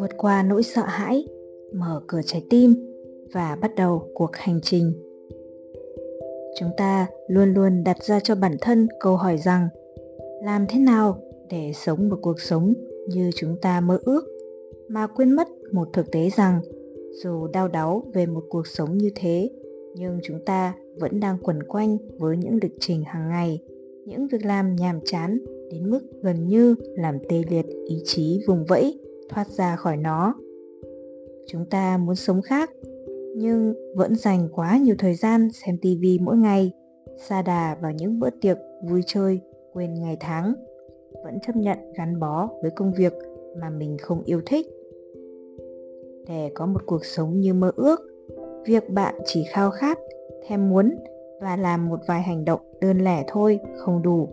Vượt qua nỗi sợ hãi, mở cửa trái tim và bắt đầu cuộc hành trình. Chúng ta luôn luôn đặt ra cho bản thân câu hỏi rằng, làm thế nào để sống một cuộc sống như chúng ta mơ ước, mà quên mất một thực tế rằng dù đau đáu về một cuộc sống như thế, nhưng chúng ta vẫn đang quẩn quanh với những lịch trình hàng ngày, những việc làm nhàm chán đến mức gần như làm tê liệt ý chí vùng vẫy thoát ra khỏi nó. Chúng ta muốn sống khác, nhưng vẫn dành quá nhiều thời gian xem tivi mỗi ngày, sa đà vào những bữa tiệc vui chơi quên ngày tháng, vẫn chấp nhận gắn bó với công việc mà mình không yêu thích. Để có một cuộc sống như mơ ước, việc bạn chỉ khao khát, thèm muốn và làm một vài hành động đơn lẻ thôi không đủ,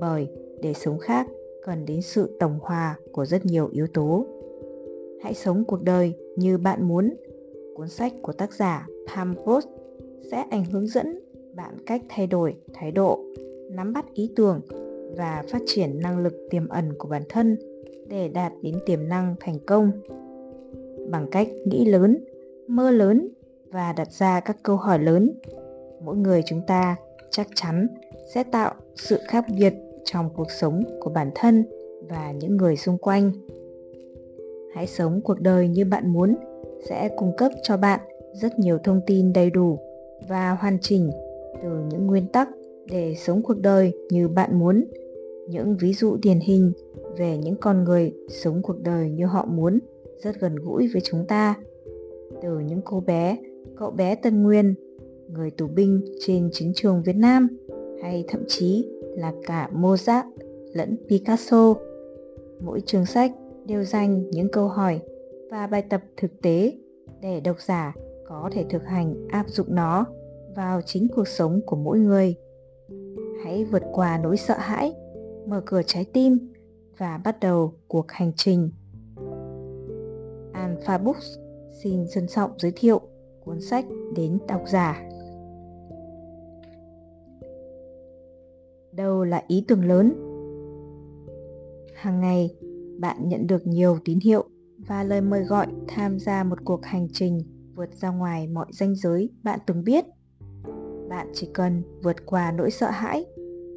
bởi để sống khác cần đến sự tổng hòa của rất nhiều yếu tố. Hãy sống cuộc đời như bạn muốn. Cuốn sách của tác giả Pam Grout sẽ hướng dẫn bạn cách thay đổi thái độ, nắm bắt ý tưởng và phát triển năng lực tiềm ẩn của bản thân để đạt đến tiềm năng thành công. Bằng cách nghĩ lớn, mơ lớn và đặt ra các câu hỏi lớn, mỗi người chúng ta chắc chắn sẽ tạo sự khác biệt trong cuộc sống của bản thân và những người xung quanh. Hãy sống cuộc đời như bạn muốn sẽ cung cấp cho bạn rất nhiều thông tin đầy đủ và hoàn chỉnh từ những nguyên tắc để sống cuộc đời như bạn muốn, những ví dụ điển hình về những con người sống cuộc đời như họ muốn rất gần gũi với chúng ta, từ những cô bé, cậu bé Tân Nguyên, người tù binh trên chiến trường Việt Nam, hay thậm chí là cả Mozart lẫn Picasso. Mỗi chương sách đều dành những câu hỏi và bài tập thực tế để độc giả có thể thực hành áp dụng nó vào chính cuộc sống của mỗi người. Hãy vượt qua nỗi sợ hãi, mở cửa trái tim và bắt đầu cuộc hành trình. Alpha Books xin trân trọng giới thiệu cuốn sách đến độc giả. Đâu là ý tưởng lớn? Hàng ngày, bạn nhận được nhiều tín hiệu và lời mời gọi tham gia một cuộc hành trình vượt ra ngoài mọi ranh giới bạn từng biết. Bạn chỉ cần vượt qua nỗi sợ hãi,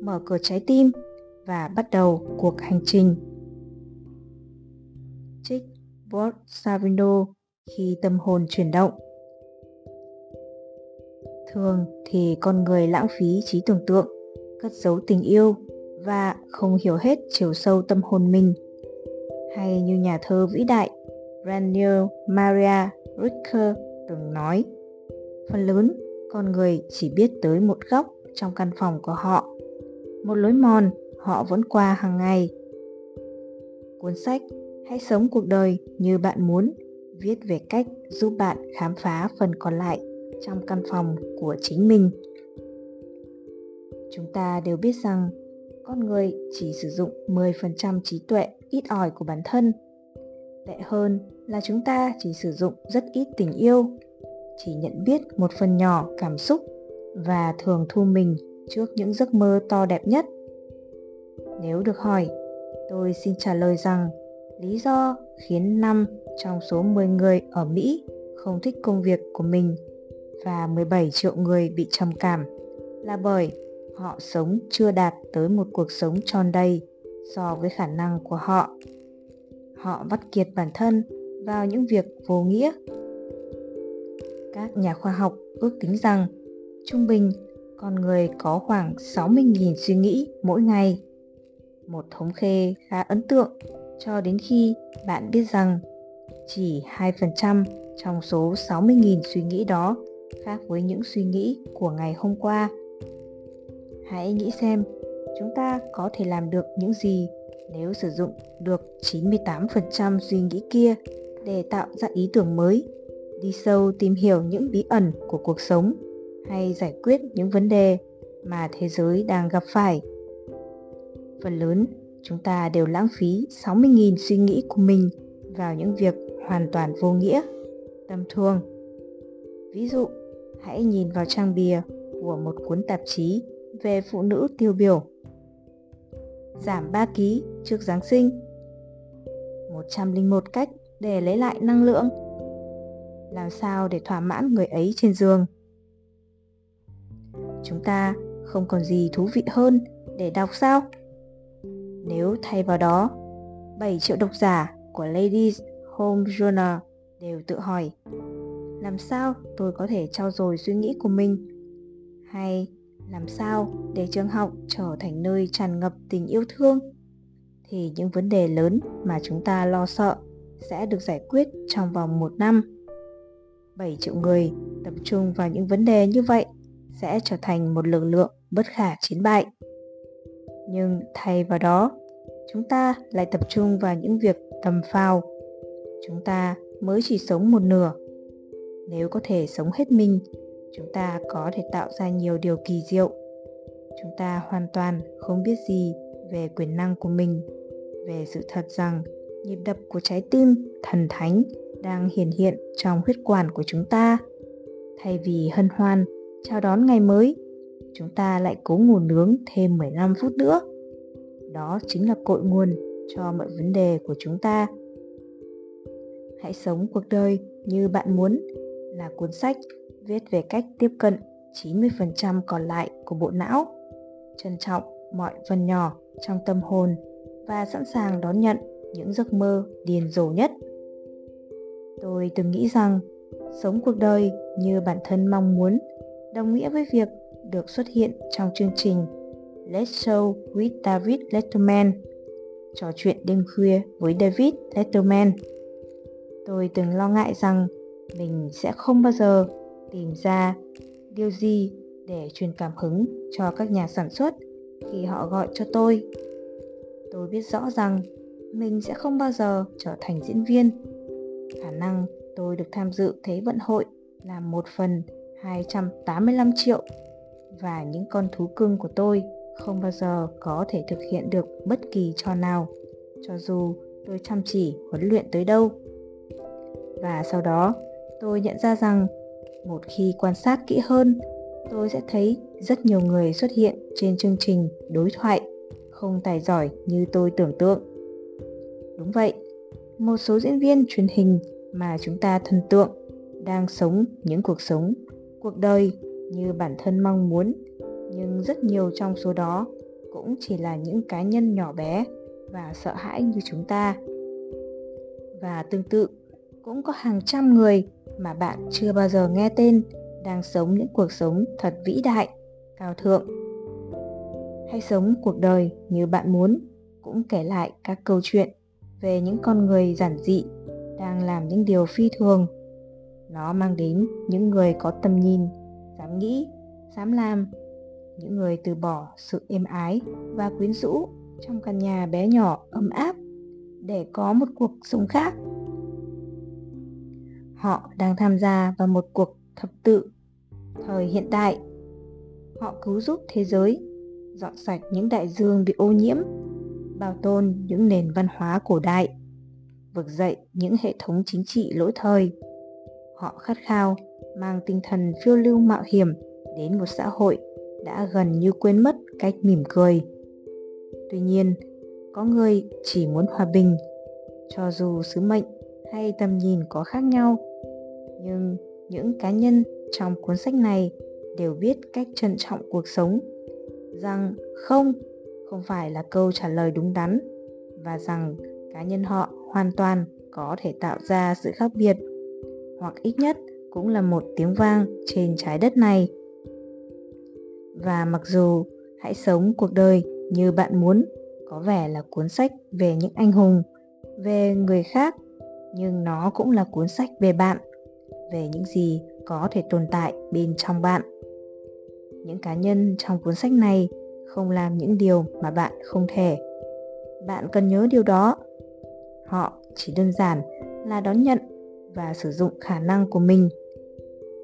mở cửa trái tim và bắt đầu cuộc hành trình. Trích Bob Savino khi tâm hồn chuyển động. Thường thì con người lãng phí trí tưởng tượng, cất giấu tình yêu và không hiểu hết chiều sâu tâm hồn mình. Hay như nhà thơ vĩ đại Rainer Maria Rilke từng nói, phần lớn con người chỉ biết tới một góc trong căn phòng của họ, một lối mòn họ vẫn qua hàng ngày. Cuốn sách Hãy sống cuộc đời như bạn muốn viết về cách giúp bạn khám phá phần còn lại trong căn phòng của chính mình. Chúng ta đều biết rằng con người chỉ sử dụng 10% trí tuệ ít ỏi của bản thân. Tệ hơn là chúng ta chỉ sử dụng rất ít tình yêu, chỉ nhận biết một phần nhỏ cảm xúc và thường thu mình trước những giấc mơ to đẹp nhất. Nếu được hỏi, tôi xin trả lời rằng lý do khiến 5 trong số 10 người ở Mỹ không thích công việc của mình và 17 triệu người bị trầm cảm là bởi họ sống chưa đạt tới một cuộc sống tròn đầy so với khả năng của họ. Họ vắt kiệt bản thân vào những việc vô nghĩa. Các nhà khoa học ước tính rằng trung bình con người có khoảng 60.000 suy nghĩ mỗi ngày. Một thống kê khá ấn tượng cho đến khi bạn biết rằng chỉ 2% trong số 60.000 suy nghĩ đó khác với những suy nghĩ của ngày hôm qua. Hãy nghĩ xem chúng ta có thể làm được những gì nếu sử dụng được 98% suy nghĩ kia để tạo ra ý tưởng mới, đi sâu tìm hiểu những bí ẩn của cuộc sống hay giải quyết những vấn đề mà thế giới đang gặp phải. Phần lớn, chúng ta đều lãng phí 60.000 suy nghĩ của mình vào những việc hoàn toàn vô nghĩa, tầm thường. Ví dụ, hãy nhìn vào trang bìa của một cuốn tạp chí về phụ nữ tiêu biểu. giảm 3 kg trước Giáng sinh. 101 cách để lấy lại năng lượng. Làm sao để thỏa mãn người ấy trên giường? Chúng ta không còn gì thú vị hơn để đọc sao? Nếu thay vào đó, 7 triệu độc giả của Ladies' Home Journal đều tự hỏi, làm sao tôi có thể trau dồi suy nghĩ của mình? Hay làm sao để trường học trở thành nơi tràn ngập tình yêu thương? Thì những vấn đề lớn mà chúng ta lo sợ sẽ được giải quyết trong vòng 1 năm. 7 triệu người tập trung vào những vấn đề như vậy sẽ trở thành một lực lượng bất khả chiến bại. Nhưng thay vào đó, chúng ta lại tập trung vào những việc tầm phào. Chúng ta mới chỉ sống một nửa. Nếu có thể sống hết mình, chúng ta có thể tạo ra nhiều điều kỳ diệu. Chúng ta hoàn toàn không biết gì về quyền năng của mình, về sự thật rằng nhịp đập của trái tim thần thánh đang hiển hiện trong huyết quản của chúng ta. Thay vì hân hoan chào đón ngày mới, chúng ta lại cố ngủ nướng thêm 15 phút nữa. Đó chính là cội nguồn cho mọi vấn đề của chúng ta. Hãy sống cuộc đời như bạn muốn là cuốn sách viết về cách tiếp cận 90% còn lại của bộ não, trân trọng mọi phần nhỏ trong tâm hồn và sẵn sàng đón nhận những giấc mơ điên rồ nhất. Tôi từng nghĩ rằng sống cuộc đời như bản thân mong muốn đồng nghĩa với việc được xuất hiện trong chương trình Let's Show with David Letterman, trò chuyện đêm khuya với David Letterman. Tôi từng lo ngại rằng mình sẽ không bao giờ tìm ra điều gì để truyền cảm hứng cho các nhà sản xuất khi họ gọi cho tôi. Tôi biết rõ rằng mình sẽ không bao giờ trở thành diễn viên. Khả năng tôi được tham dự Thế vận hội là 1/285 triệu, và những con thú cưng của tôi không bao giờ có thể thực hiện được bất kỳ trò nào, cho dù tôi chăm chỉ huấn luyện tới đâu. Và sau đó, tôi nhận ra rằng một khi quan sát kỹ hơn, tôi sẽ thấy rất nhiều người xuất hiện trên chương trình đối thoại không tài giỏi như tôi tưởng tượng. Đúng vậy, một số diễn viên truyền hình mà chúng ta thần tượng đang sống những cuộc đời như bản thân mong muốn, nhưng rất nhiều trong số đó cũng chỉ là những cá nhân nhỏ bé và sợ hãi như chúng ta. Và tương tự, cũng có hàng trăm người mà bạn chưa bao giờ nghe tên đang sống những cuộc sống thật vĩ đại, cao thượng. Hãy sống cuộc đời như bạn muốn cũng kể lại các câu chuyện về những con người giản dị đang làm những điều phi thường. Nó mang đến những người có tầm nhìn, dám nghĩ, dám làm, những người từ bỏ sự êm ái và quyến rũ trong căn nhà bé nhỏ ấm áp để có một cuộc sống khác. Họ đang tham gia vào một cuộc thập tự thời hiện đại. Họ cứu giúp thế giới, dọn sạch những đại dương bị ô nhiễm, bảo tồn những nền văn hóa cổ đại, vực dậy những hệ thống chính trị lỗi thời. Họ khát khao mang tinh thần phiêu lưu mạo hiểm đến một xã hội đã gần như quên mất cách mỉm cười. Tuy nhiên, có người chỉ muốn hòa bình, cho dù sứ mệnh hay tầm nhìn có khác nhau. Nhưng những cá nhân trong cuốn sách này đều biết cách trân trọng cuộc sống, rằng không phải là câu trả lời đúng đắn, và rằng cá nhân họ hoàn toàn có thể tạo ra sự khác biệt, hoặc ít nhất cũng là một tiếng vang trên trái đất này. Và mặc dù Hãy sống cuộc đời như bạn muốn có vẻ là cuốn sách về những anh hùng, về người khác, nhưng nó cũng là cuốn sách về bạn, về những gì có thể tồn tại bên trong bạn. Những cá nhân trong cuốn sách này không làm những điều mà bạn không thể. Bạn cần nhớ điều đó. Họ chỉ đơn giản là đón nhận và sử dụng khả năng của mình.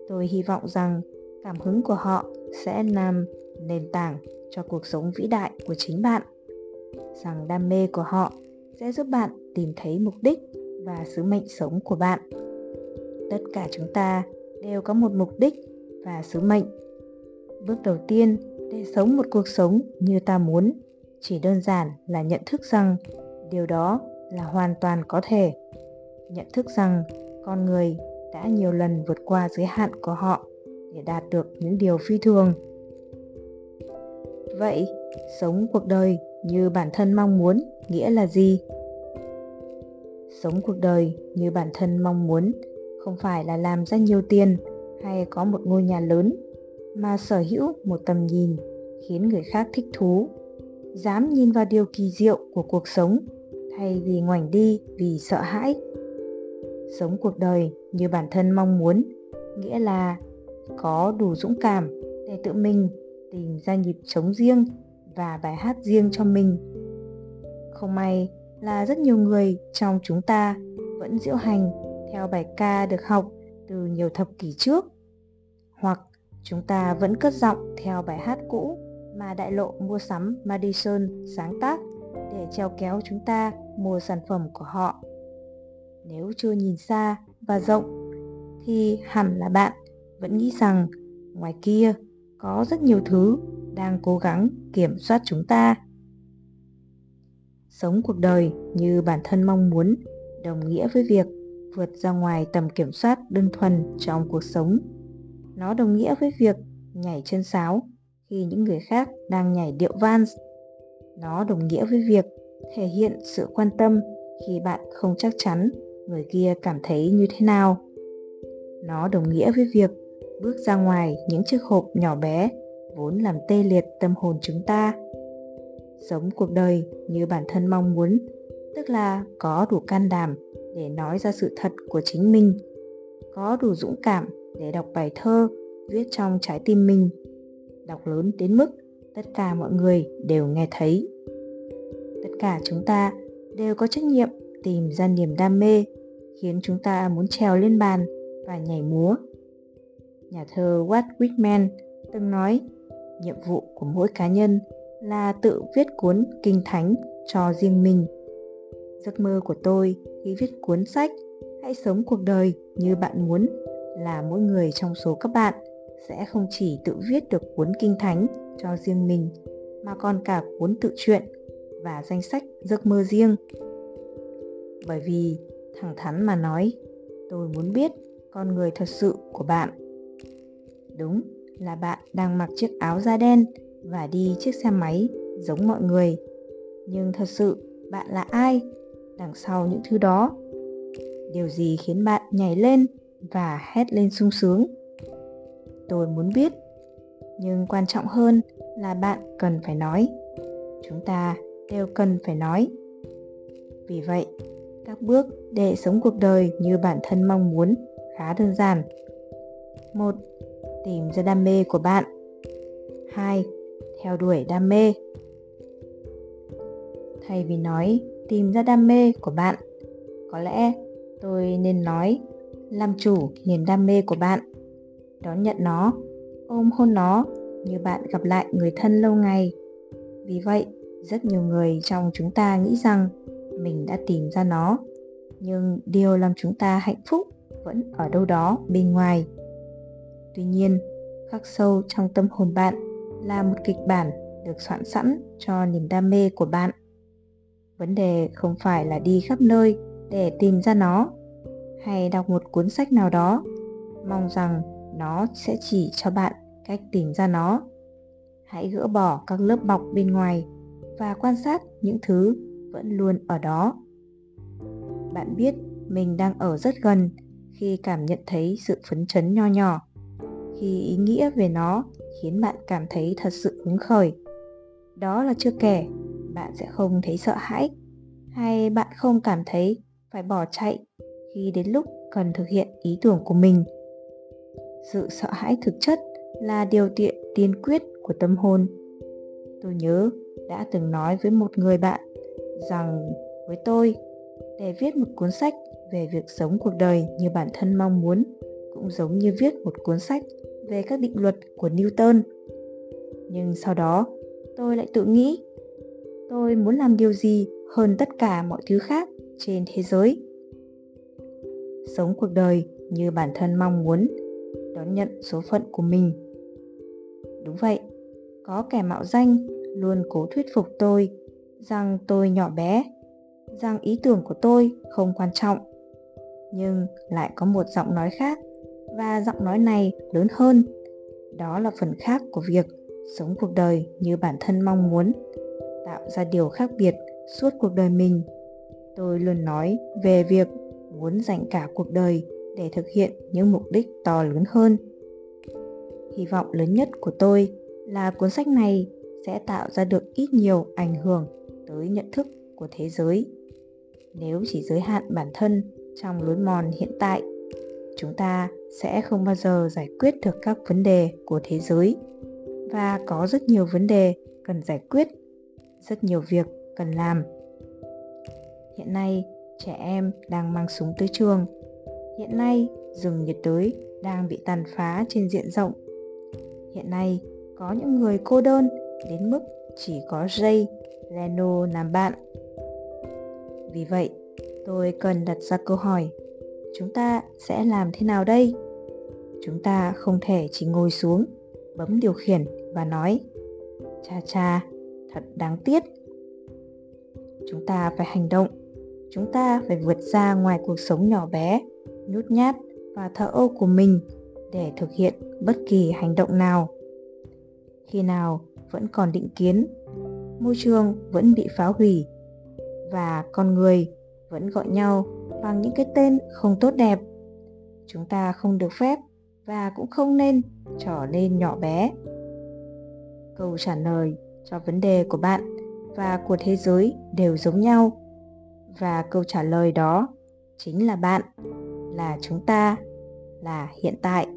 Tôi hy vọng rằng cảm hứng của họ sẽ làm nền tảng cho cuộc sống vĩ đại của chính bạn, rằng đam mê của họ sẽ giúp bạn tìm thấy mục đích và sứ mệnh sống của bạn. Tất cả chúng ta đều có một mục đích và sứ mệnh. Bước đầu tiên để sống một cuộc sống như ta muốn chỉ đơn giản là nhận thức rằng điều đó là hoàn toàn có thể, nhận thức rằng con người đã nhiều lần vượt qua giới hạn của họ để đạt được những điều phi thường. Vậy, sống cuộc đời như bản thân mong muốn nghĩa là gì? Sống cuộc đời như bản thân mong muốn không phải là làm ra nhiều tiền hay có một ngôi nhà lớn, mà sở hữu một tầm nhìn khiến người khác thích thú, dám nhìn vào điều kỳ diệu của cuộc sống thay vì ngoảnh đi vì sợ hãi. Sống cuộc đời như bản thân mong muốn nghĩa là có đủ dũng cảm để tự mình tìm ra nhịp trống riêng và bài hát riêng cho mình. Không may là rất nhiều người trong chúng ta vẫn diễu hành theo bài ca được học từ nhiều thập kỷ trước, hoặc chúng ta vẫn cất giọng theo bài hát cũ mà đại lộ mua sắm Madison sáng tác để treo kéo chúng ta mua sản phẩm của họ. Nếu chưa nhìn xa và rộng thì hẳn là bạn vẫn nghĩ rằng ngoài kia có rất nhiều thứ đang cố gắng kiểm soát chúng ta. Sống cuộc đời như bản thân mong muốn đồng nghĩa với việc vượt ra ngoài tầm kiểm soát đơn thuần trong cuộc sống. Nó đồng nghĩa với việc nhảy chân sáo khi những người khác đang nhảy điệu vals. Nó đồng nghĩa với việc thể hiện sự quan tâm khi bạn không chắc chắn người kia cảm thấy như thế nào. Nó đồng nghĩa với việc bước ra ngoài những chiếc hộp nhỏ bé vốn làm tê liệt tâm hồn chúng ta. Sống cuộc đời như bản thân mong muốn, tức là có đủ can đảm để nói ra sự thật của chính mình, có đủ dũng cảm để đọc bài thơ viết trong trái tim mình, đọc lớn đến mức tất cả mọi người đều nghe thấy. Tất cả chúng ta đều có trách nhiệm tìm ra niềm đam mê khiến chúng ta muốn trèo lên bàn và nhảy múa. Nhà thơ Walt Whitman từng nói, nhiệm vụ của mỗi cá nhân là tự viết cuốn kinh thánh cho riêng mình. Giấc mơ của tôi khi viết cuốn sách Hãy sống cuộc đời như bạn muốn là mỗi người trong số các bạn sẽ không chỉ tự viết được cuốn kinh thánh cho riêng mình, mà còn cả cuốn tự truyện và danh sách giấc mơ riêng. Bởi vì, thẳng thắn mà nói, tôi muốn biết con người thật sự của bạn. Đúng là bạn đang mặc chiếc áo da đen và đi chiếc xe máy giống mọi người, nhưng thật sự bạn là ai đằng sau những thứ đó? Điều gì khiến bạn nhảy lên và hét lên sung sướng? Tôi muốn biết. Nhưng quan trọng hơn là bạn cần phải nói. Chúng ta đều cần phải nói. Vì vậy, các bước để sống cuộc đời như bản thân mong muốn khá đơn giản. 1. Tìm ra đam mê của bạn. 2. Theo đuổi đam mê. Thay vì nói tìm ra đam mê của bạn, có lẽ tôi nên nói làm chủ niềm đam mê của bạn, đón nhận nó, ôm hôn nó như bạn gặp lại người thân lâu ngày. Vì vậy, rất nhiều người trong chúng ta nghĩ rằng mình đã tìm ra nó, nhưng điều làm chúng ta hạnh phúc vẫn ở đâu đó bên ngoài. Tuy nhiên, khắc sâu trong tâm hồn bạn là một kịch bản được soạn sẵn cho niềm đam mê của bạn. Vấn đề không phải là đi khắp nơi để tìm ra nó, hay đọc một cuốn sách nào đó mong rằng nó sẽ chỉ cho bạn cách tìm ra nó. Hãy gỡ bỏ các lớp bọc bên ngoài và quan sát những thứ vẫn luôn ở đó. Bạn biết mình đang ở rất gần khi cảm nhận thấy sự phấn chấn nho nhỏ, khi ý nghĩa về nó khiến bạn cảm thấy thật sự hứng khởi. Đó là chưa kể bạn sẽ không thấy sợ hãi, hay bạn không cảm thấy phải bỏ chạy khi đến lúc cần thực hiện ý tưởng của mình. Sự sợ hãi thực chất là điều kiện tiên quyết của tâm hồn. Tôi nhớ đã từng nói với một người bạn rằng với tôi, để viết một cuốn sách về việc sống cuộc đời như bản thân mong muốn cũng giống như viết một cuốn sách về các định luật của Newton. Nhưng sau đó tôi lại tự nghĩ, tôi muốn làm điều gì hơn tất cả mọi thứ khác trên thế giới? Sống cuộc đời như bản thân mong muốn, đón nhận số phận của mình. Đúng vậy, có kẻ mạo danh luôn cố thuyết phục tôi rằng tôi nhỏ bé, rằng ý tưởng của tôi không quan trọng. Nhưng lại có một giọng nói khác, và giọng nói này lớn hơn. Đó là phần khác của việc sống cuộc đời như bản thân mong muốn, tạo ra điều khác biệt suốt cuộc đời mình. Tôi luôn nói về việc muốn dành cả cuộc đời để thực hiện những mục đích to lớn hơn. Hy vọng lớn nhất của tôi là cuốn sách này sẽ tạo ra được ít nhiều ảnh hưởng tới nhận thức của thế giới. Nếu chỉ giới hạn bản thân trong lối mòn hiện tại, chúng ta sẽ không bao giờ giải quyết được các vấn đề của thế giới. Và có rất nhiều vấn đề cần giải quyết, rất nhiều việc cần làm. Hiện nay, trẻ em đang mang súng tới trường. Hiện nay, rừng nhiệt đới đang bị tàn phá trên diện rộng. Hiện nay, có những người cô đơn đến mức chỉ có Jay Leno làm bạn. Vì vậy, tôi cần đặt ra câu hỏi, chúng ta sẽ làm thế nào đây? Chúng ta không thể chỉ ngồi xuống, bấm điều khiển và nói, cha cha, thật đáng tiếc. Chúng ta phải hành động, chúng ta phải vượt ra ngoài cuộc sống nhỏ bé, nhút nhát và thờ ơ của mình để thực hiện bất kỳ hành động nào. Khi nào vẫn còn định kiến, môi trường vẫn bị phá hủy và con người vẫn gọi nhau bằng những cái tên không tốt đẹp, chúng ta không được phép và cũng không nên trở nên nhỏ bé. Câu trả lời cho vấn đề của bạn và của thế giới đều giống nhau, và câu trả lời đó chính là bạn, là chúng ta, là hiện tại.